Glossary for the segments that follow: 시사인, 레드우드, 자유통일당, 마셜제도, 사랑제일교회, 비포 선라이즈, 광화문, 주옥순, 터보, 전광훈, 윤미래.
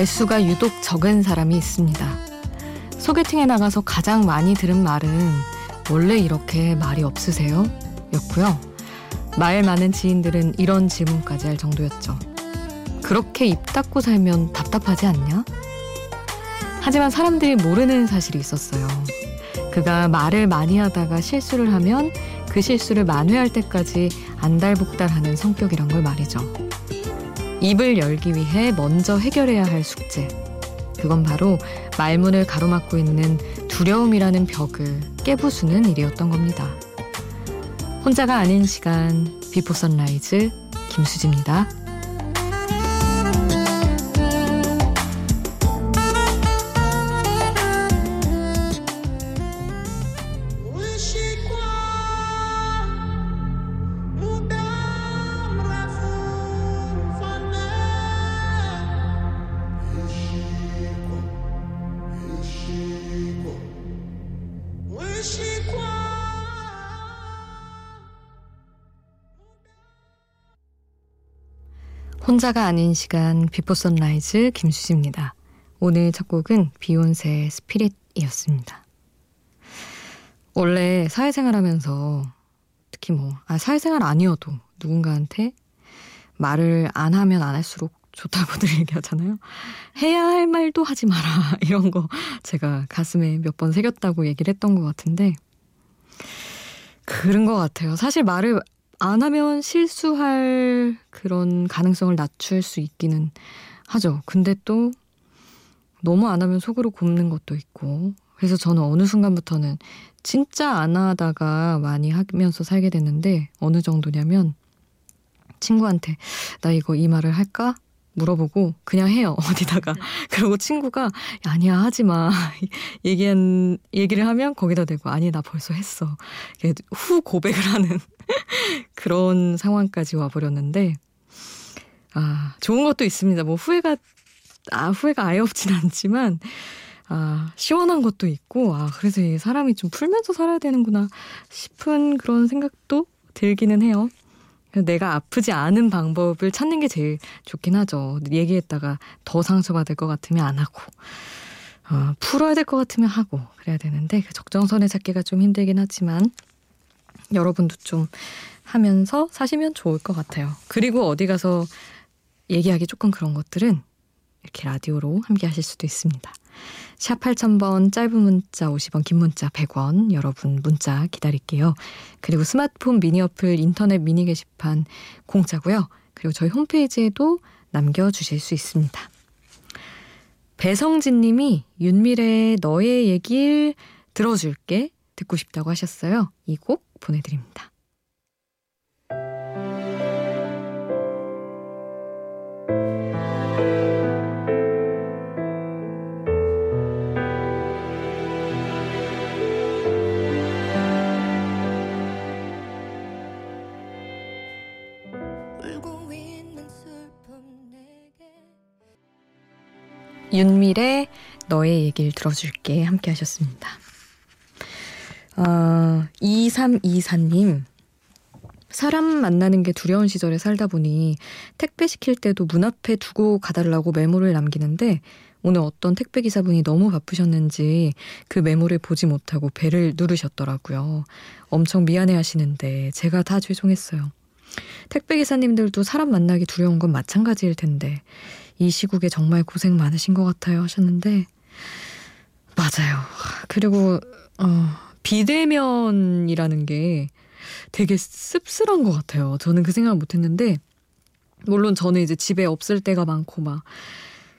발수가 유독 적은 사람이 있습니다. 소개팅에 나가서 가장 많이 들은 말은 원래 이렇게 말이 없으세요? 였고요. 말 많은 지인들은 이런 질문까지 할 정도였죠. 그렇게 입 닫고 살면 답답하지 않냐? 하지만 사람들이 모르는 사실이 있었어요. 그가 말을 많이 하다가 실수를 하면 그 실수를 만회할 때까지 안달복달하는 성격이란 걸 말이죠. 입을 열기 위해 먼저 해결해야 할 숙제. 그건 바로 말문을 가로막고 있는 두려움이라는 벽을 깨부수는 일이었던 겁니다. 혼자가 아닌 시간, 비포 선라이즈 김수지입니다. 혼자가 아닌 시간, 비포 선라이즈 김수지입니다. 오늘 첫 곡은 비욘세의 스피릿이었습니다. 원래 사회생활하면서 특히 사회생활 아니어도 누군가한테 말을 안 하면 안 할수록 좋다고들 얘기하잖아요. 해야 할 말도 하지 마라 이런 거 제가 가슴에 몇 번 새겼다고 얘기를 했던 것 같은데 그런 것 같아요. 사실 말을 안 하면 실수할 그런 가능성을 낮출 수 있기는 하죠. 근데 또 너무 안 하면 속으로 굽는 것도 있고 그래서 저는 어느 순간부터는 진짜 안 하다가 많이 하면서 살게 됐는데 어느 정도냐면 친구한테 나 이거 이 말을 할까? 물어보고 그냥 해요. 어디다가. 그리고 친구가 아니야 하지마 얘기를 하면 거기다 대고 아니 나 벌써 했어. 후 고백을 하는 그런 상황까지 와버렸는데 좋은 것도 있습니다. 후회가 아예 없진 않지만 시원한 것도 있고 그래서 사람이 좀 풀면서 살아야 되는구나 싶은 그런 생각도 들기는 해요. 내가 아프지 않은 방법을 찾는 게 제일 좋긴 하죠. 얘기했다가 더 상처받을 것 같으면 안 하고 풀어야 될 것 같으면 하고 그래야 되는데 그 적정선을 찾기가 좀 힘들긴 하지만 여러분도 좀 하면서 사시면 좋을 것 같아요. 그리고 어디 가서 얘기하기 조금 그런 것들은 이렇게 라디오로 함께 하실 수도 있습니다. 샵 8000번 짧은 문자 50원 긴 문자 100원 여러분 문자 기다릴게요. 그리고 스마트폰 미니 어플 인터넷 미니 게시판 공짜고요. 그리고 저희 홈페이지에도 남겨주실 수 있습니다. 배성진 님이 윤미래의 너의 얘기를 들어줄게 듣고 싶다고 하셨어요. 이 곡 보내드립니다. 윤미래 너의 얘기를 들어줄게 함께 하셨습니다. 2324님 사람 만나는 게 두려운 시절에 살다 보니 택배 시킬 때도 문 앞에 두고 가달라고 메모를 남기는데 오늘 어떤 택배기사분이 너무 바쁘셨는지 그 메모를 보지 못하고 배를 누르셨더라고요. 엄청 미안해하시는데 제가 다 죄송했어요. 택배기사님들도 사람 만나기 두려운 건 마찬가지일 텐데 이 시국에 정말 고생 많으신 것 같아요 하셨는데 맞아요. 그리고 비대면이라는 게 되게 씁쓸한 것 같아요. 저는 그 생각을 못했는데 물론 저는 이제 집에 없을 때가 많고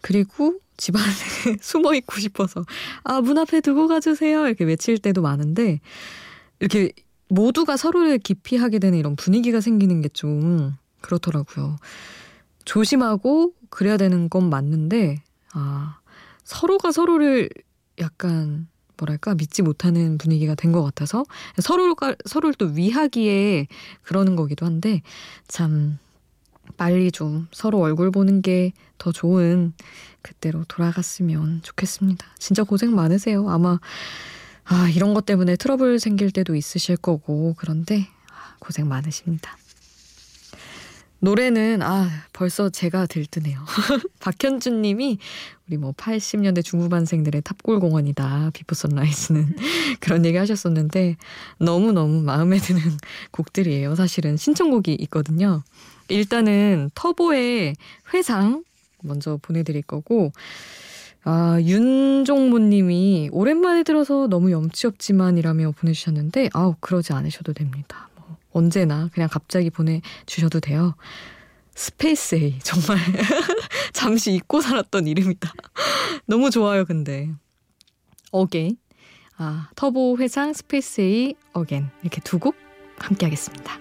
그리고 집 안에 숨어 있고 싶어서 문 앞에 두고 가주세요 이렇게 외칠 때도 많은데 이렇게 모두가 서로를 기피하게 되는 이런 분위기가 생기는 게 좀 그렇더라고요. 조심하고 그래야 되는 건 맞는데 서로가 서로를 약간 믿지 못하는 분위기가 된 것 같아서 서로를 또 위하기에 그러는 거기도 한데 참 빨리 좀 서로 얼굴 보는 게 더 좋은 그때로 돌아갔으면 좋겠습니다. 진짜 고생 많으세요. 아마 이런 것 때문에 트러블 생길 때도 있으실 거고 그런데 고생 많으십니다. 노래는 벌써 제가 들뜨네요. 박현준 님이 우리 80년대 중후반생들의 탑골공원이다. 비포 선라이즈는 그런 얘기 하셨었는데 너무너무 마음에 드는 곡들이에요. 사실은 신청곡이 있거든요. 일단은 터보의 회상 먼저 보내드릴 거고 윤종모님이 오랜만에 들어서 너무 염치없지만이라며 보내주셨는데 그러지 않으셔도 됩니다. 언제나 그냥 갑자기 보내주셔도 돼요. 스페이스 A 정말 잠시 잊고 살았던 이름이다. 너무 좋아요. 근데 어게인 터보 회상 스페이스 A 어게인 이렇게 두 곡 함께 하겠습니다.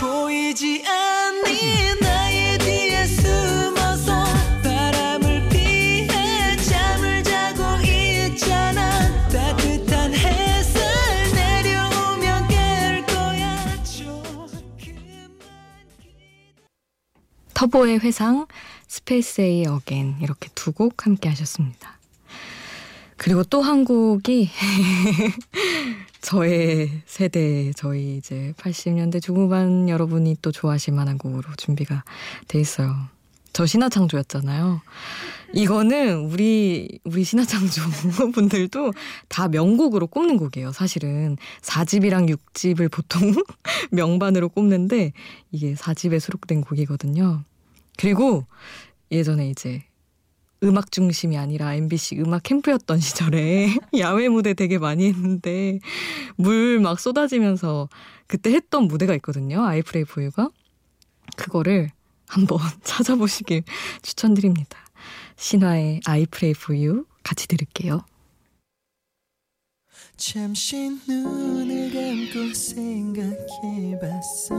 보이지 않니 나의 뒤에 숨어서 바람을 피해 잠을 자고 있잖아. 따뜻한 햇살 내려오면 깰 거야. 조금만 터보의 회상, 스페이스 A 어겐 이렇게 두 곡 함께 하셨습니다. 그리고 또 한 곡이 저의 세대, 저희 이제 80년대 중후반 여러분이 또 좋아하실 만한 곡으로 준비가 돼 있어요. 저 신화창조였잖아요. 이거는 우리 신화창조 분들도 다 명곡으로 꼽는 곡이에요. 사실은 4집이랑 6집을 보통 명반으로 꼽는데 이게 4집에 수록된 곡이거든요. 그리고 예전에 이제 음악 중심이 아니라 MBC 음악 캠프였던 시절에 야외 무대 되게 많이 했는데 물 막 쏟아지면서 그때 했던 무대가 있거든요. 아이프레이 보유가. 그거를 한번 찾아보시길 추천드립니다. 신화의 아이프레이 보유 같이 들을게요. 잠시 눈을 감고 생각해봤어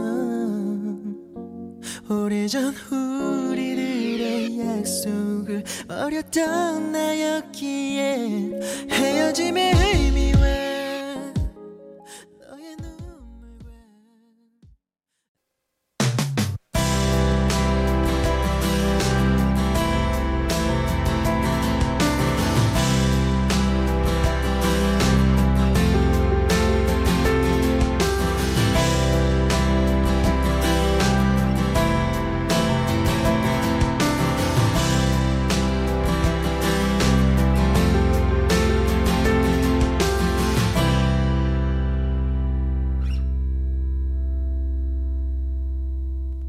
오래전 우리들의 약속을 어렸던 나였기에 헤어짐의 의미와 너의 눈물과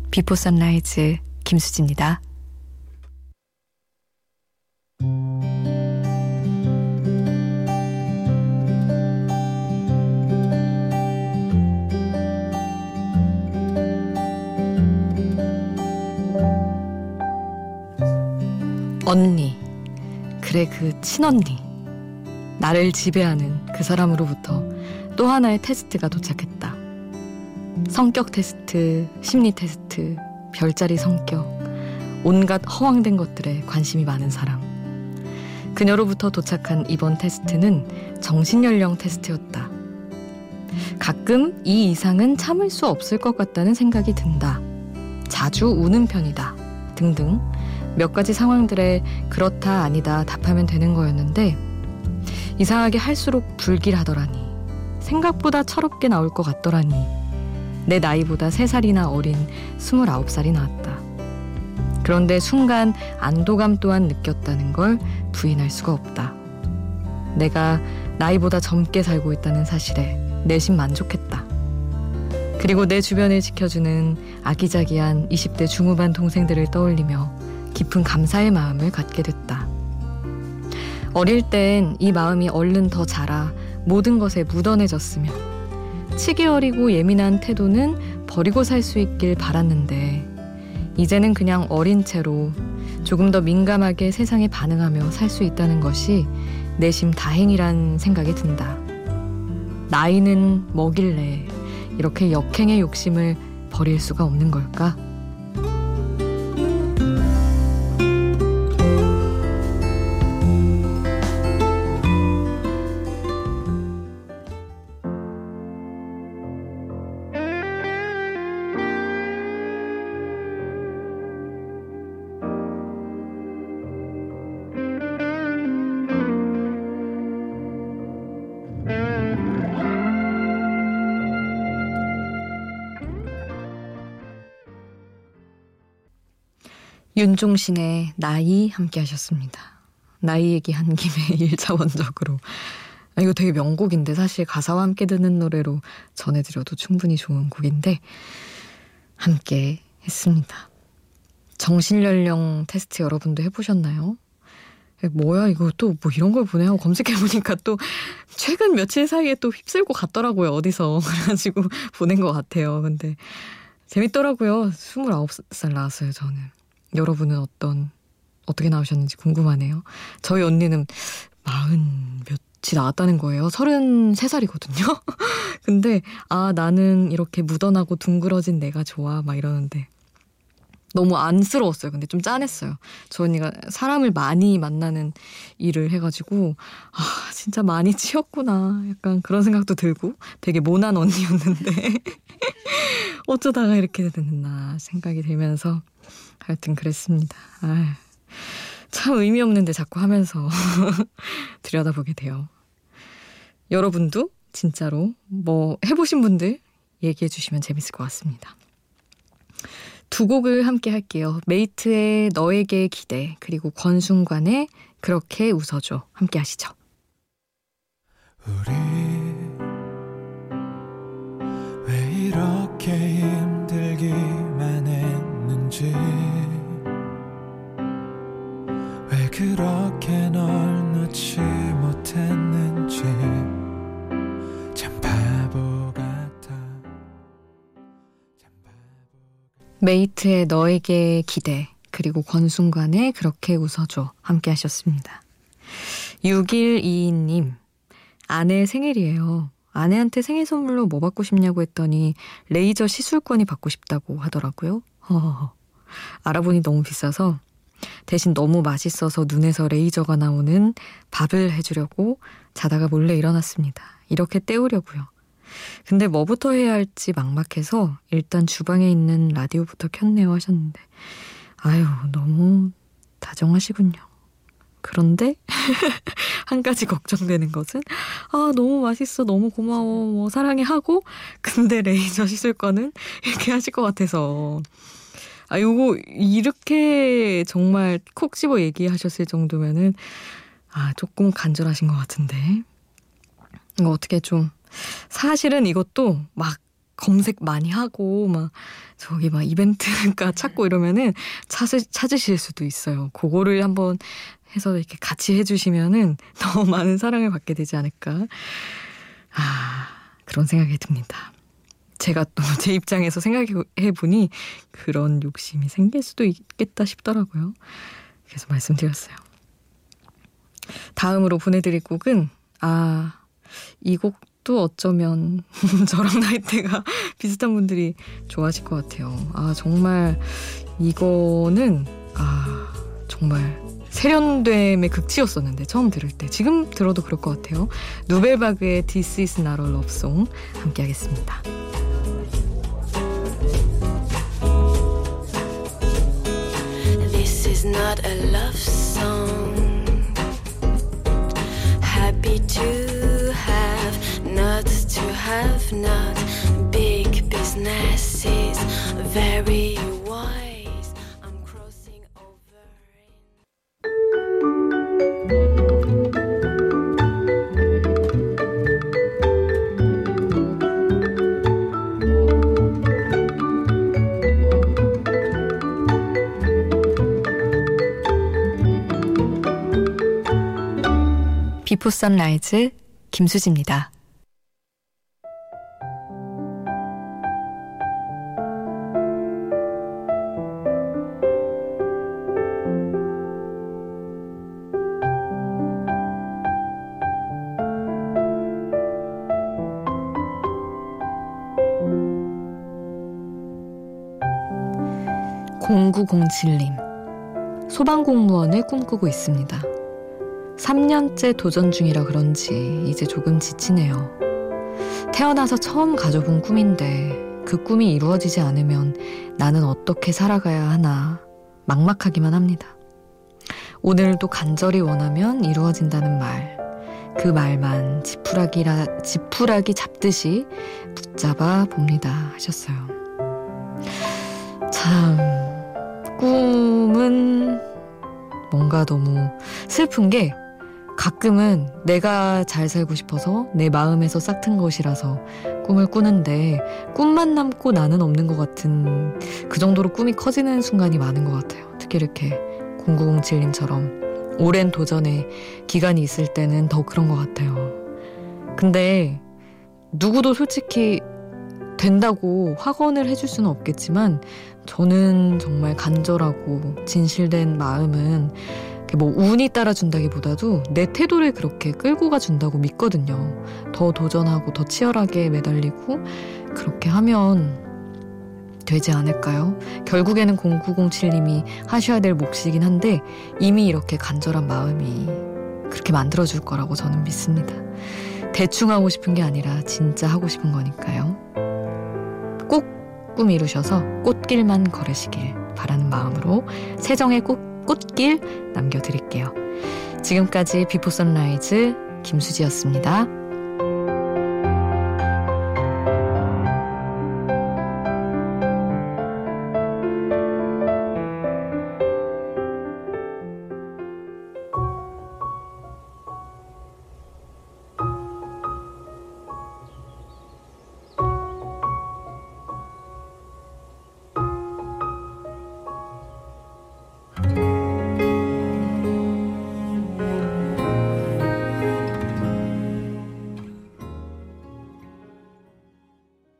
비포 선라이즈 김수지입니다. 언니, 그래 그 친언니. 나를 지배하는 그 사람으로부터 또 하나의 테스트가 도착했다. 성격 테스트, 심리 테스트, 별자리 성격, 온갖 허황된 것들에 관심이 많은 사람. 그녀로부터 도착한 이번 테스트는 정신연령 테스트였다. 가끔 이 이상은 참을 수 없을 것 같다는 생각이 든다. 자주 우는 편이다. 등등 몇 가지 상황들에 그렇다 아니다 답하면 되는 거였는데 이상하게 할수록 불길하더라니. 생각보다 철없게 나올 것 같더라니. 내 나이보다 3살이나 어린 29살이 나왔다. 그런데 순간 안도감 또한 느꼈다는 걸 부인할 수가 없다. 내가 나이보다 젊게 살고 있다는 사실에 내심 만족했다. 그리고 내 주변을 지켜주는 아기자기한 20대 중후반 동생들을 떠올리며 깊은 감사의 마음을 갖게 됐다. 어릴 땐 이 마음이 얼른 더 자라 모든 것에 묻어내졌으며 치기 어리고 예민한 태도는 버리고 살 수 있길 바랐는데 이제는 그냥 어린 채로 조금 더 민감하게 세상에 반응하며 살 수 있다는 것이 내심 다행이란 생각이 든다. 나이는 뭐길래 이렇게 역행의 욕심을 버릴 수가 없는 걸까? 윤종신의 나이 함께 하셨습니다. 나이 얘기한 김에 1차원적으로. 이거 되게 명곡인데 사실 가사와 함께 듣는 노래로 전해드려도 충분히 좋은 곡인데 함께 했습니다. 정신연령 테스트 여러분도 해보셨나요? 뭐야 이거 또 뭐 이런 걸 보내 하고 검색해보니까 또 최근 며칠 사이에 또 휩쓸고 갔더라고요. 어디서. 그래가지고 보낸 것 같아요. 근데 재밌더라고요. 29살 나왔어요 저는. 여러분은 어떻게 나오셨는지 궁금하네요. 저희 언니는 40 몇이 나왔다는 거예요. 33살이거든요. 근데 아 나는 이렇게 묻어나고 둥그러진 내가 좋아 막 이러는데 너무 안쓰러웠어요. 근데 좀 짠했어요. 저 언니가 사람을 많이 만나는 일을 해가지고 아 진짜 많이 치였구나 약간 그런 생각도 들고 되게 모난 언니였는데 어쩌다가 이렇게 됐나 생각이 들면서 하여튼 그랬습니다. 아유, 참 의미 없는데 자꾸 하면서 들여다보게 돼요. 여러분도 진짜로 뭐 해보신 분들 얘기해 주시면 재밌을 것 같습니다. 두 곡을 함께 할게요. 메이트의 너에게 기대 그리고 권순관의 그렇게 웃어줘 함께 하시죠. 우리 왜 이렇게 힘들기만 했는지 왜 그렇게 널 놓지 못했는지 참 바보 메이트의 너에게 기대 그리고 권순관의 그렇게 웃어줘 함께 하셨습니다. 6122님 아내 생일이에요. 아내한테 생일 선물로 뭐 받고 싶냐고 했더니 레이저 시술권이 받고 싶다고 하더라고요. 알아보니 너무 비싸서 대신 너무 맛있어서 눈에서 레이저가 나오는 밥을 해주려고 자다가 몰래 일어났습니다. 이렇게 때우려고요. 근데 뭐부터 해야 할지 막막해서 일단 주방에 있는 라디오부터 켰네요 하셨는데 아유 너무 다정하시군요. 그런데 한 가지 걱정되는 것은 아 너무 맛있어 너무 고마워 뭐 사랑해 하고 근데 레이저 시술권은 이렇게 하실 것 같아서 아 요거 이렇게 정말 콕 집어 얘기하셨을 정도면은 아 조금 간절하신 것 같은데 이거 어떻게 좀 사실은 이것도 막 검색 많이 하고 막 저기 막 이벤트가 찾고 이러면은 찾으실 수도 있어요. 그거를 한번 해서 이렇게 같이 해주시면은 더 많은 사랑을 받게 되지 않을까. 아 그런 생각이 듭니다. 제가 또 제 입장에서 생각해보니 그런 욕심이 생길 수도 있겠다 싶더라고요. 그래서 말씀드렸어요. 다음으로 보내드릴 곡은 아 이 곡 또 어쩌면 저랑 나이대가 비슷한 분들이 좋아하실 것 같아요. 아 정말 이거는 아 정말 세련됨의 극치였었는데 처음 들을 때 지금 들어도 그럴 것 같아요. 누벨바그의 This is not a love song 함께 하겠습니다. This is not a love song Happy to have Not to have not big business is very wise. I'm crossing over. 비포 선라이즈 김수지입니다. 공구공칠님 소방공무원을 꿈꾸고 있습니다. 3년째 도전 중이라 그런지 이제 조금 지치네요. 태어나서 처음 가져본 꿈인데 그 꿈이 이루어지지 않으면 나는 어떻게 살아가야 하나 막막하기만 합니다. 오늘도 간절히 원하면 이루어진다는 말 그 말만 지푸라기 잡듯이 붙잡아 봅니다 하셨어요. 참 꿈은 뭔가 너무 슬픈 게 가끔은 내가 잘 살고 싶어서 내 마음에서 싹튼 것이라서 꿈을 꾸는데 꿈만 남고 나는 없는 것 같은 그 정도로 꿈이 커지는 순간이 많은 것 같아요. 특히 이렇게 0907님처럼 오랜 도전의 기간이 있을 때는 더 그런 것 같아요. 근데 누구도 솔직히 된다고 확언을 해줄 수는 없겠지만 저는 정말 간절하고 진실된 마음은 뭐 운이 따라준다기보다도 내 태도를 그렇게 끌고 가준다고 믿거든요. 더 도전하고 더 치열하게 매달리고 그렇게 하면 되지 않을까요? 결국에는 0907님이 하셔야 될 몫이긴 한데 이미 이렇게 간절한 마음이 그렇게 만들어줄 거라고 저는 믿습니다. 대충 하고 싶은 게 아니라 진짜 하고 싶은 거니까요. 꼭 꿈 이루셔서 꽃길만 걸으시길 바라는 마음으로 세정의 꽃길 남겨드릴게요. 지금까지 비포 선라이즈 김수지였습니다.